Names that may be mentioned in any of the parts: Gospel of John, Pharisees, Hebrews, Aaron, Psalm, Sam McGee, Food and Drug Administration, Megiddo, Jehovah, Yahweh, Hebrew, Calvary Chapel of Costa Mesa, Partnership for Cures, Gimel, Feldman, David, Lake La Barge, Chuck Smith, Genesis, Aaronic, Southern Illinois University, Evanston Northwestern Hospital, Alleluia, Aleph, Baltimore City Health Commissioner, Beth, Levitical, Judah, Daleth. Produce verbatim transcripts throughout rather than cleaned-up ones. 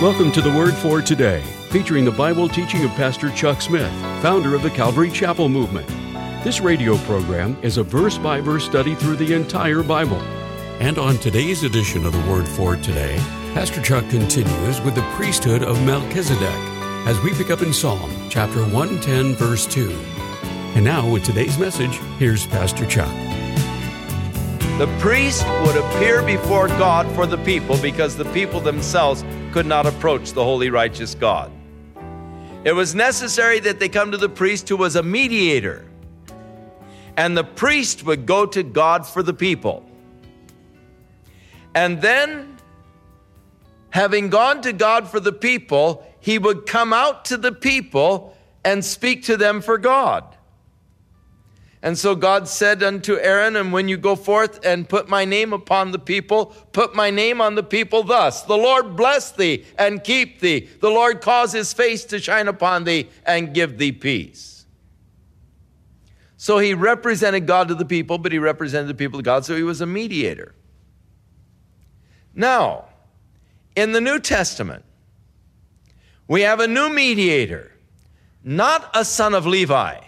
Welcome to the Word for Today, featuring the Bible teaching of Pastor Chuck Smith, founder of the Calvary Chapel movement. This radio program is a verse-by-verse study through the entire Bible. And on today's edition of the Word for Today, Pastor Chuck continues with the priesthood of Melchizedek, as we pick up in Psalm chapter one ten, verse two. And now, with today's message, here's Pastor Chuck. The priest would appear before God for the people because the people themselves could not approach the holy, righteous God. It was necessary that they come to the priest who was a mediator. And the priest would go to God for the people. And then, having gone to God for the people, he would come out to the people and speak to them for God. And so God said unto Aaron, and when you go forth and put my name upon the people, put my name on the people thus, the Lord bless thee and keep thee. The Lord cause his face to shine upon thee and give thee peace. So he represented God to the people, but he represented the people to God, so he was a mediator. Now, in the New Testament, we have a new mediator, not a son of Levi,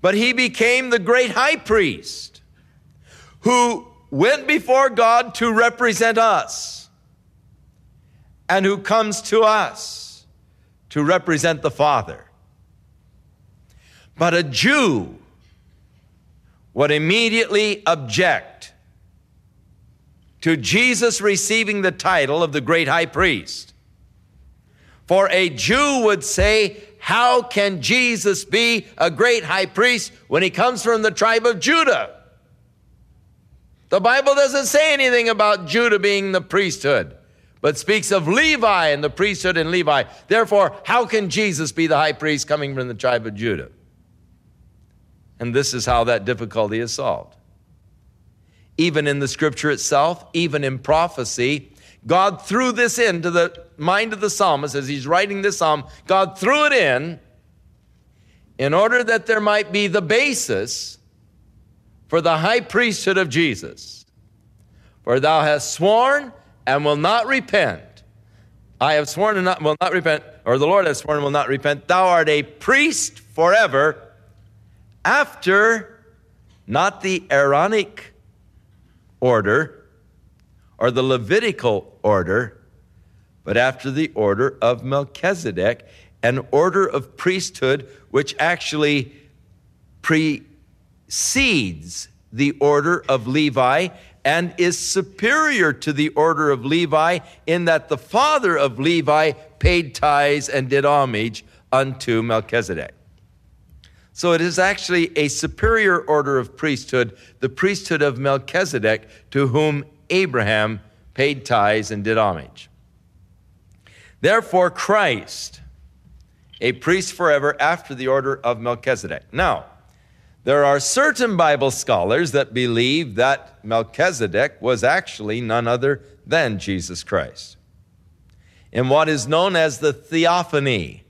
but he became the great high priest who went before God to represent us and who comes to us to represent the Father. But a Jew would immediately object to Jesus receiving the title of the great high priest. For a Jew would say, how can Jesus be a great high priest when he comes from the tribe of Judah? The Bible doesn't say anything about Judah being the priesthood, but speaks of Levi and the priesthood in Levi. Therefore, how can Jesus be the high priest coming from the tribe of Judah? And this is how that difficulty is solved. Even in the scripture itself, even in prophecy, God threw this into the mind of the psalmist as he's writing this psalm. God threw it in in order that there might be the basis for the high priesthood of Jesus. For thou hast sworn and will not repent. I have sworn and not, will not repent, or the Lord has sworn and will not repent. Thou art a priest forever after not the Aaronic order, or the Levitical order, but after the order of Melchizedek, an order of priesthood which actually precedes the order of Levi and is superior to the order of Levi in that the father of Levi paid tithes and did homage unto Melchizedek. So it is actually a superior order of priesthood, the priesthood of Melchizedek, to whom Abraham paid tithes and did homage. Therefore, Christ, a priest forever after the order of Melchizedek. Now, there are certain Bible scholars that believe that Melchizedek was actually none other than Jesus Christ. In what is known as the Theophany,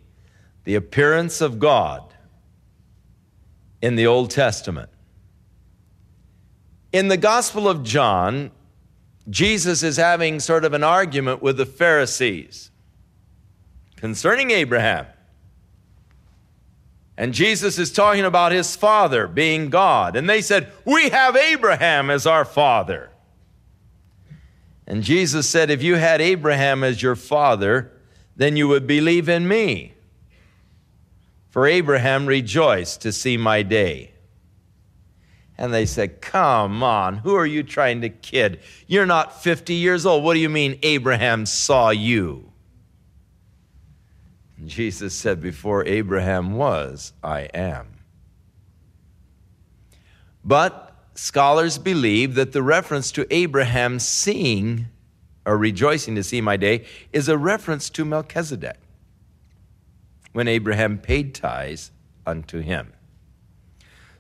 the appearance of God in the Old Testament. In the Gospel of John, Jesus is having sort of an argument with the Pharisees concerning Abraham. And Jesus is talking about his father being God. And they said, we have Abraham as our father. And Jesus said, if you had Abraham as your father, then you would believe in me. For Abraham rejoiced to see my day. And they said, come on, who are you trying to kid? You're not fifty years old. What do you mean Abraham saw you? And Jesus said, before Abraham was, I am. But scholars believe that the reference to Abraham seeing or rejoicing to see my day is a reference to Melchizedek when Abraham paid tithes unto him.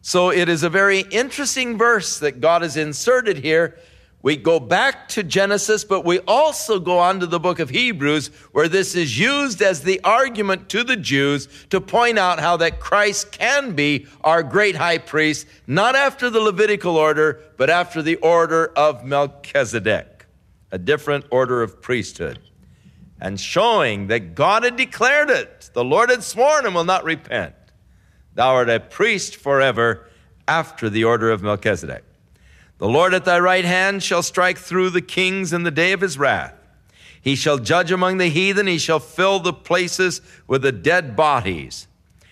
So it is a very interesting verse that God has inserted here. We go back to Genesis, but we also go on to the book of Hebrews, where this is used as the argument to the Jews to point out how that Christ can be our great high priest, not after the Levitical order, but after the order of Melchizedek, a different order of priesthood. and showing that God had declared it. The Lord had sworn and will not repent. Thou art a priest forever after the order of Melchizedek. The Lord at thy right hand shall strike through the kings in the day of his wrath. He shall judge among the heathen. He shall fill the places with the dead bodies.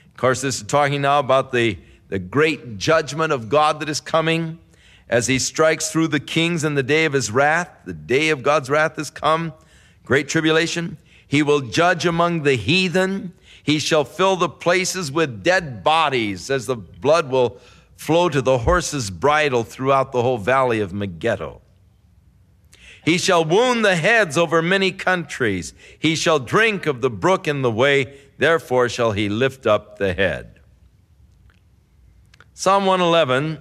Of course, this is talking now about the, the great judgment of God that is coming as he strikes through the kings in the day of his wrath. The day of God's wrath has come. Great tribulation. He will judge among the heathen. He shall fill the places with dead bodies, as the blood will flow to the horse's bridle throughout the whole valley of Megiddo. He shall wound the heads over many countries. He shall drink of the brook in the way. Therefore shall he lift up the head. Psalm one eleven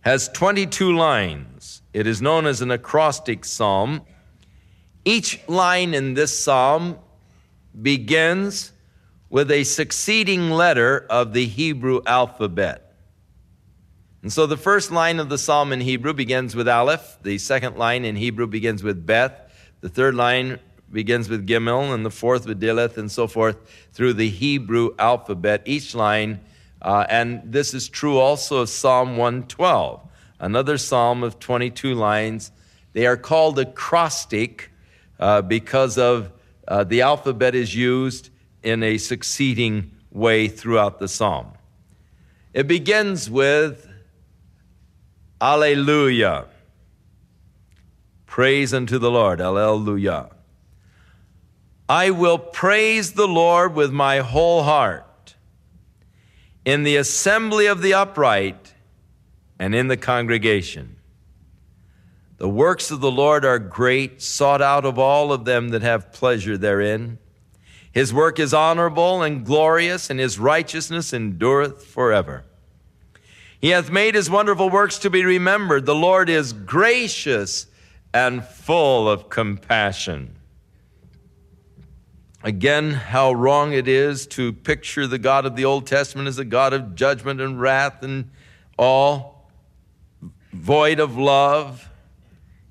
has twenty-two lines. It is known as an acrostic psalm. Each line in this psalm begins with a succeeding letter of the Hebrew alphabet. And so the first line of the psalm in Hebrew begins with Aleph. The second line in Hebrew begins with Beth. The third line begins with Gimel, and the fourth with Daleth, and so forth through the Hebrew alphabet, each line. Uh, and this is true also of Psalm one twelve, another psalm of twenty-two lines. They are called acrostic uh, because of uh, the alphabet is used in a succeeding way throughout the psalm. It begins with Alleluia. Praise unto the Lord. Alleluia. I will praise the Lord with my whole heart in the assembly of the upright and in the congregation. The works of the Lord are great, sought out of all of them that have pleasure therein. His work is honorable and glorious, and his righteousness endureth forever. He hath made his wonderful works to be remembered. The Lord is gracious and full of compassion. Again, how wrong it is to picture the God of the Old Testament as a God of judgment and wrath and all, void of love.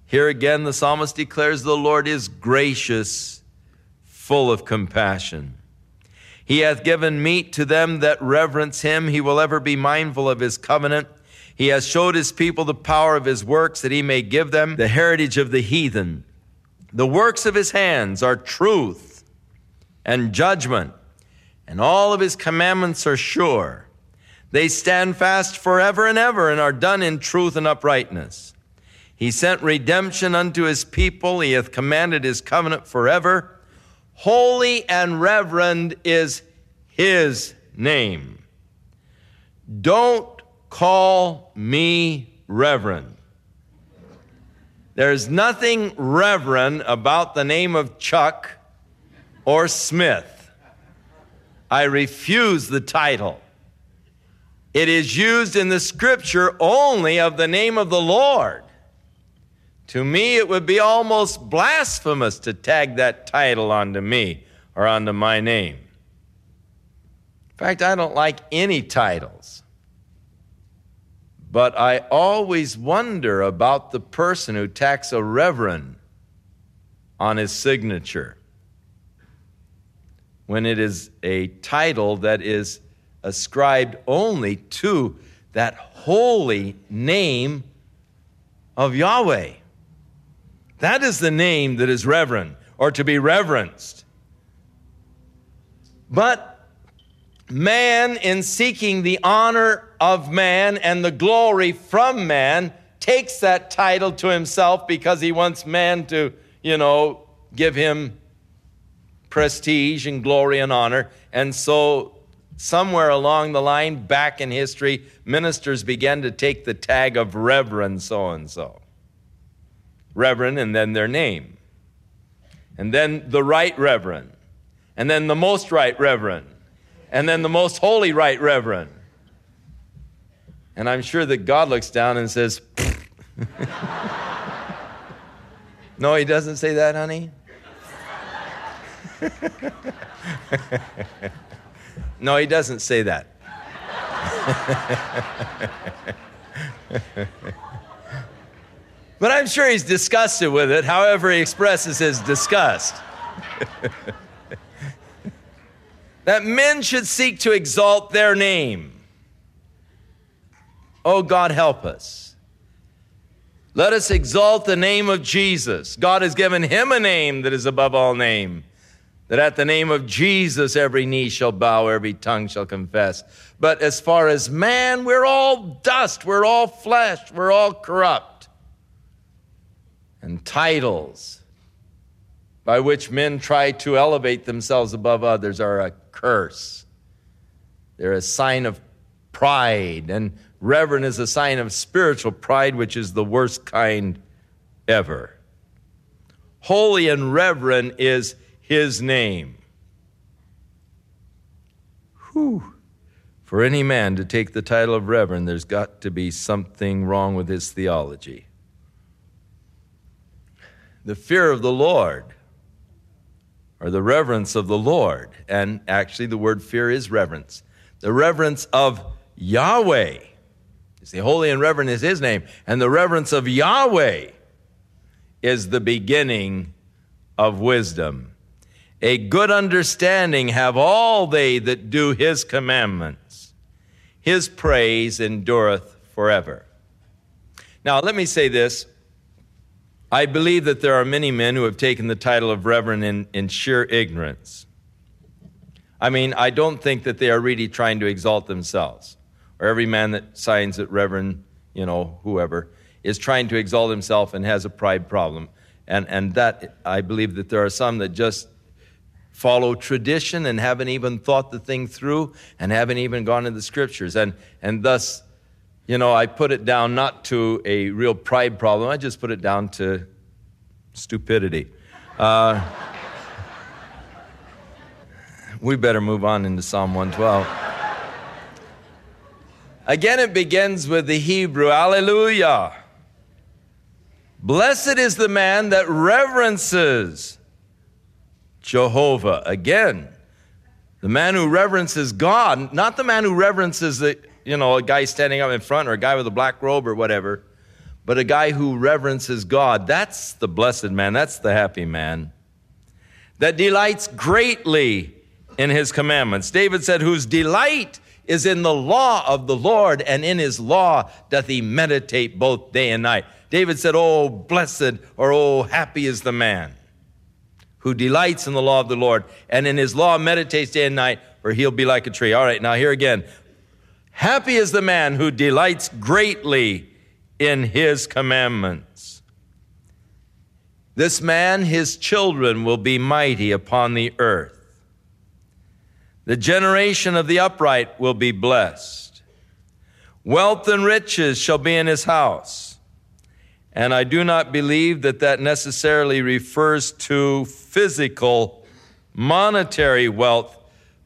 Here again, the psalmist declares the Lord is gracious, full of compassion. He hath given meat to them that reverence him. He will ever be mindful of his covenant. He hath showed his people the power of his works, that he may give them the heritage of the heathen. The works of his hands are truth and judgment, and all of his commandments are sure. They stand fast forever and ever, and are done in truth and uprightness. He sent redemption unto his people. He hath commanded his covenant forever. Holy and reverend is his name. Don't call me reverend. There's nothing reverend about the name of Chuck or Smith. I refuse the title. It is used in the scripture only of the name of the Lord. To me, it would be almost blasphemous to tag that title onto me or onto my name. In fact, I don't like any titles. But I always wonder about the person who tacks a reverend on his signature when it is a title that is ascribed only to that holy name of Yahweh. That is the name that is reverend, or to be reverenced. But man, in seeking the honor of man and the glory from man, takes that title to himself because he wants man to, you know, give him prestige and glory and honor. And so somewhere along the line, back in history, ministers began to take the tag of reverend so-and-so. Reverend, and then their name, and then the right reverend, and then the most right reverend, and then the most holy right reverend. And I'm sure that God looks down and says, no, he doesn't say that, honey. No, he doesn't say that. But I'm sure he's disgusted with it, however he expresses his disgust. that men should seek to exalt their name. Oh, God, help us. Let us exalt the name of Jesus. God has given him a name that is above all name, that at the name of Jesus every knee shall bow, every tongue shall confess. But as far as man, we're all dust, we're all flesh, we're all corrupt. And titles by which men try to elevate themselves above others are a curse. They're a sign of pride, and reverend is a sign of spiritual pride, which is the worst kind ever. Holy and reverend is his name. Whew. For any man to take the title of reverend, there's got to be something wrong with his theology. The fear of the Lord, or the reverence of the Lord, and actually the word fear is reverence. The reverence of Yahweh. You see, holy and reverend is his name. And the reverence of Yahweh is the beginning of wisdom. A good understanding have all they that do his commandments. His praise endureth forever. Now, let me say this. I believe that there are many men who have taken the title of reverend in, in sheer ignorance. I mean, I don't think that they are really trying to exalt themselves. Or every man that signs that reverend, you know, whoever, is trying to exalt himself and has a pride problem. And and that, I believe that there are some that just follow tradition and haven't even thought the thing through and haven't even gone to the scriptures. And and thus, you know, I put it down not to a real pride problem. I just put it down to stupidity. Uh, we better move on into Psalm one twelve. Again, it begins with the Hebrew, Alleluia. Blessed is the man that reverences Jehovah. Again, the man who reverences God, not the man who reverences the, you know, a guy standing up in front or a guy with a black robe or whatever, but a guy who reverences God. That's the blessed man. That's the happy man that delights greatly in his commandments. David said, whose delight is in the law of the Lord, and in his law doth he meditate both day and night. David said, oh, blessed or oh, happy is the man who delights in the law of the Lord, and in his law meditates day and night, or he'll be like a tree. All right, now here again. Happy is the man who delights greatly in his commandments. This man, his children, will be mighty upon the earth. The generation of the upright will be blessed. Wealth and riches shall be in his house. And I do not believe that that necessarily refers to physical, monetary wealth,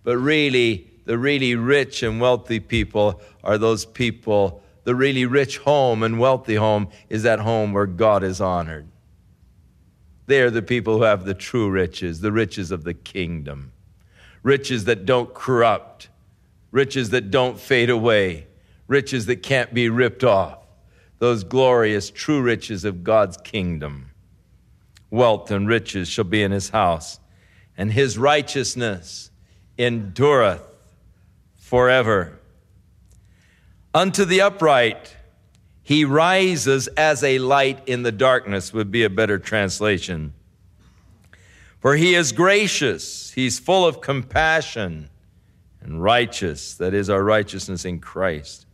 but really, the really rich and wealthy people are those people. The really rich home and wealthy home is that home where God is honored. They are the people who have the true riches, the riches of the kingdom. Riches that don't corrupt, riches that don't fade away, riches that can't be ripped off, those glorious true riches of God's kingdom. Wealth and riches shall be in his house, and his righteousness endureth forever. Unto the upright he rises as a light in the darkness would be a better translation. For he is gracious, he's full of compassion and righteous, that is our righteousness in Christ.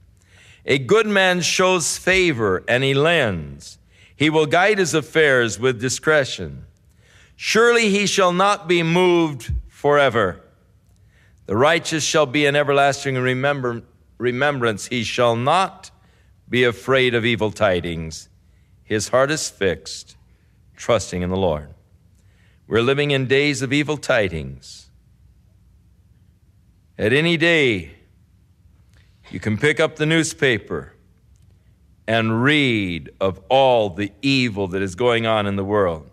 A good man shows favor and he lends. He will guide his affairs with discretion. Surely he shall not be moved forever. The righteous shall be in everlasting remember, remembrance. He shall not be afraid of evil tidings. His heart is fixed, trusting in the Lord. We're living in days of evil tidings. At any day, you can pick up the newspaper and read of all the evil that is going on in the world.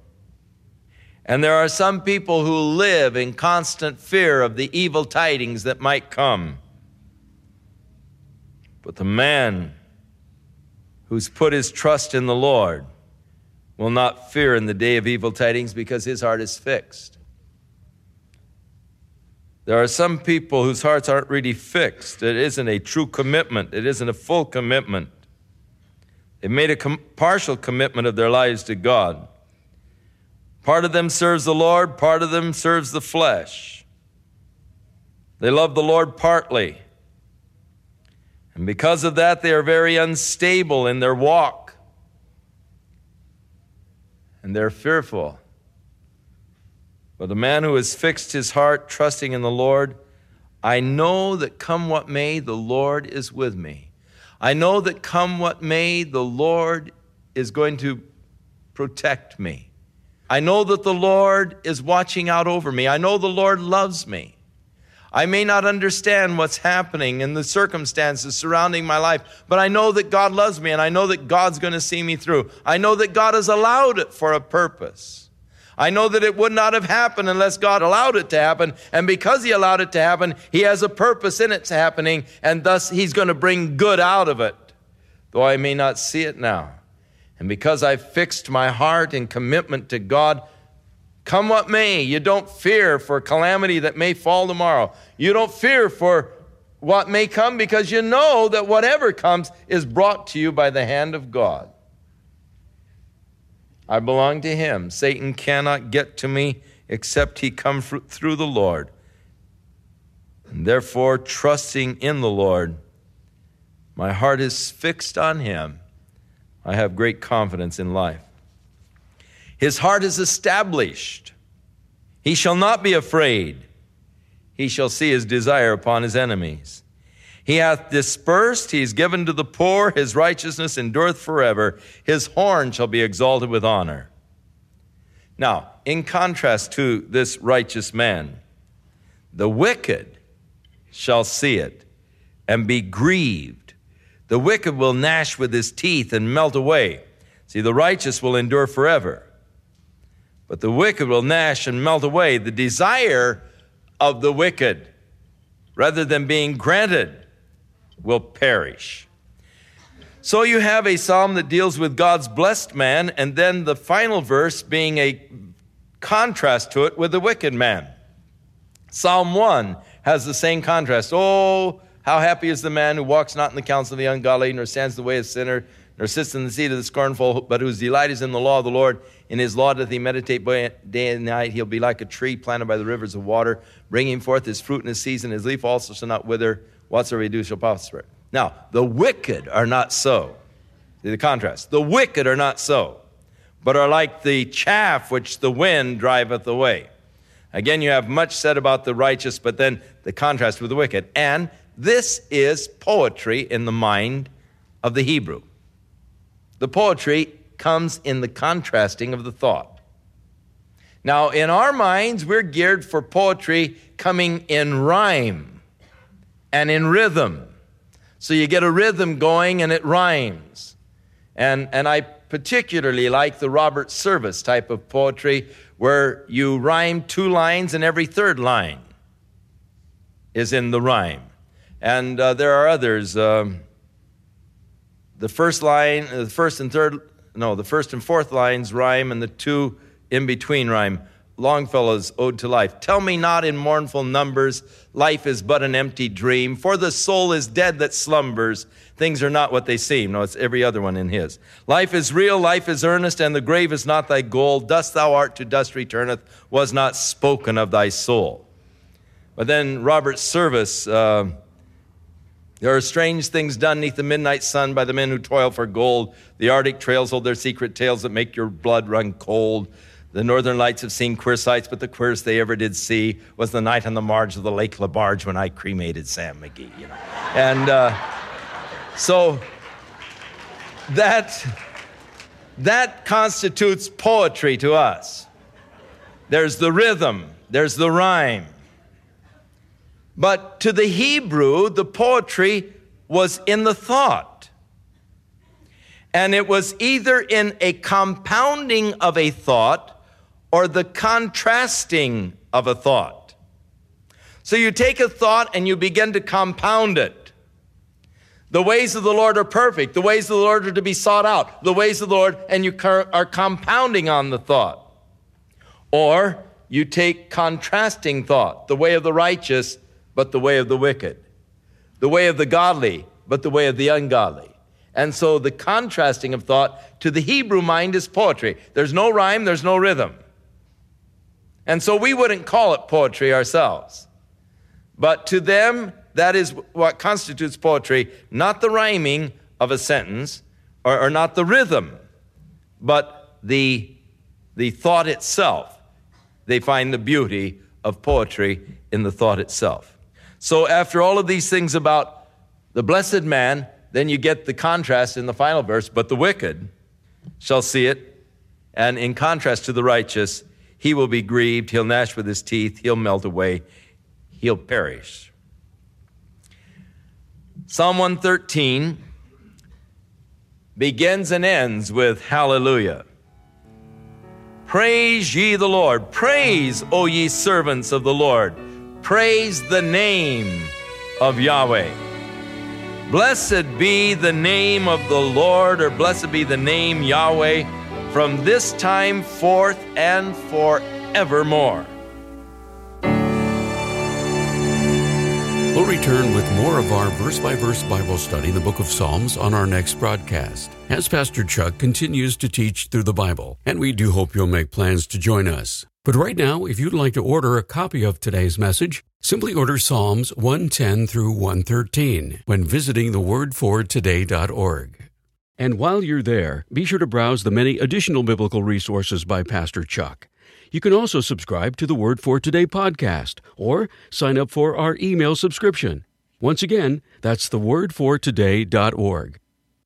And there are some people who live in constant fear of the evil tidings that might come. But the man who's put his trust in the Lord will not fear in the day of evil tidings because his heart is fixed. There are some people whose hearts aren't really fixed. It isn't a true commitment. It isn't a full commitment. They made a com- partial commitment of their lives to God. Part of them serves the Lord. Part of them serves the flesh. They love the Lord partly. And because of that, they are very unstable in their walk. And they're fearful. But the man who has fixed his heart, trusting in the Lord, I know that come what may, the Lord is with me. I know that come what may, the Lord is going to protect me. I know that the Lord is watching out over me. I know the Lord loves me. I may not understand what's happening and the circumstances surrounding my life, but I know that God loves me, and I know that God's going to see me through. I know that God has allowed it for a purpose. I know that it would not have happened unless God allowed it to happen. And because he allowed it to happen, he has a purpose in its happening. And thus, he's going to bring good out of it, though I may not see it now. And because I fixed my heart in commitment to God, come what may, you don't fear for calamity that may fall tomorrow. You don't fear for what may come, because you know that whatever comes is brought to you by the hand of God. I belong to him. Satan cannot get to me except he come through the Lord. And therefore, trusting in the Lord, my heart is fixed on him. I have great confidence in life. His heart is established. He shall not be afraid. He shall see his desire upon his enemies. He hath dispersed, he is given to the poor, his righteousness endureth forever. His horn shall be exalted with honor. Now, in contrast to this righteous man, the wicked shall see it and be grieved. The wicked will gnash with his teeth and melt away. See, the righteous will endure forever. But the wicked will gnash and melt away. The desire of the wicked, rather than being granted, will perish. So you have a psalm that deals with God's blessed man, and then the final verse being a contrast to it with the wicked man. Psalm one has the same contrast. Oh, how happy is the man who walks not in the counsel of the ungodly, nor stands in the way of sinner, nor sits in the seat of the scornful, but whose delight is in the law of the Lord. In his law doth he meditate day and night. He'll be like a tree planted by the rivers of water, bringing forth his fruit in his season. His leaf also shall not wither. Whatsoever he do shall prosper. Now, the wicked are not so. The contrast. The wicked are not so, but are like the chaff which the wind driveth away. Again, you have much said about the righteous, but then the contrast with the wicked. And this is poetry in the mind of the Hebrew. The poetry comes in the contrasting of the thought. Now, in our minds, we're geared for poetry coming in rhyme and in rhythm. So you get a rhythm going and it rhymes. And and I particularly like the Robert Service type of poetry where you rhyme two lines and every third line is in the rhyme. And uh, there are others. Um, the first line, the first and third, no, the first and fourth lines rhyme and the two in between rhyme. Longfellow's Ode to Life. Tell me not in mournful numbers, life is but an empty dream, for the soul is dead that slumbers, things are not what they seem. No, it's every other one in his. Life is real, life is earnest, and the grave is not thy goal. Dust thou art, to dust returneth, was not spoken of thy soul. But then Robert Service, uh, there are strange things done neath the midnight sun by the men who toil for gold. The Arctic trails hold their secret tales that make your blood run cold. The northern lights have seen queer sights, but the queerest they ever did see was the night on the marge of the Lake La Barge when I cremated Sam McGee, you know. And uh, so that, that constitutes poetry to us. There's the rhythm, there's the rhyme. But to the Hebrew, the poetry was in the thought. And it was either in a compounding of a thought or the contrasting of a thought. So you take a thought and you begin to compound it. The ways of the Lord are perfect. The ways of the Lord are to be sought out. The ways of the Lord, and you are compounding on the thought. Or you take contrasting thought, the way of the righteous, but the way of the wicked, the way of the godly, but the way of the ungodly. And so the contrasting of thought to the Hebrew mind is poetry. There's no rhyme, there's no rhythm. And so we wouldn't call it poetry ourselves. But to them, that is what constitutes poetry, not the rhyming of a sentence, or, or not the rhythm, but the, the thought itself. They find the beauty of poetry in the thought itself. So after all of these things about the blessed man, then you get the contrast in the final verse, but the wicked shall see it, and in contrast to the righteous, he will be grieved, he'll gnash with his teeth, he'll melt away, he'll perish. Psalm one thirteen begins and ends with hallelujah. Praise ye the Lord. Praise, O ye servants of the Lord. Praise the name of Yahweh. Blessed be the name of the Lord, or blessed be the name Yahweh, from this time forth and forevermore. We'll return with more of our verse-by-verse Bible study, the book of Psalms, on our next broadcast, as Pastor Chuck continues to teach through the Bible, and we do hope you'll make plans to join us. But right now, if you'd like to order a copy of today's message, simply order Psalms one ten through one thirteen when visiting the word for today dot org. And while you're there, be sure to browse the many additional biblical resources by Pastor Chuck. You can also subscribe to the Word for Today podcast or sign up for our email subscription. Once again, that's the word for today dot org.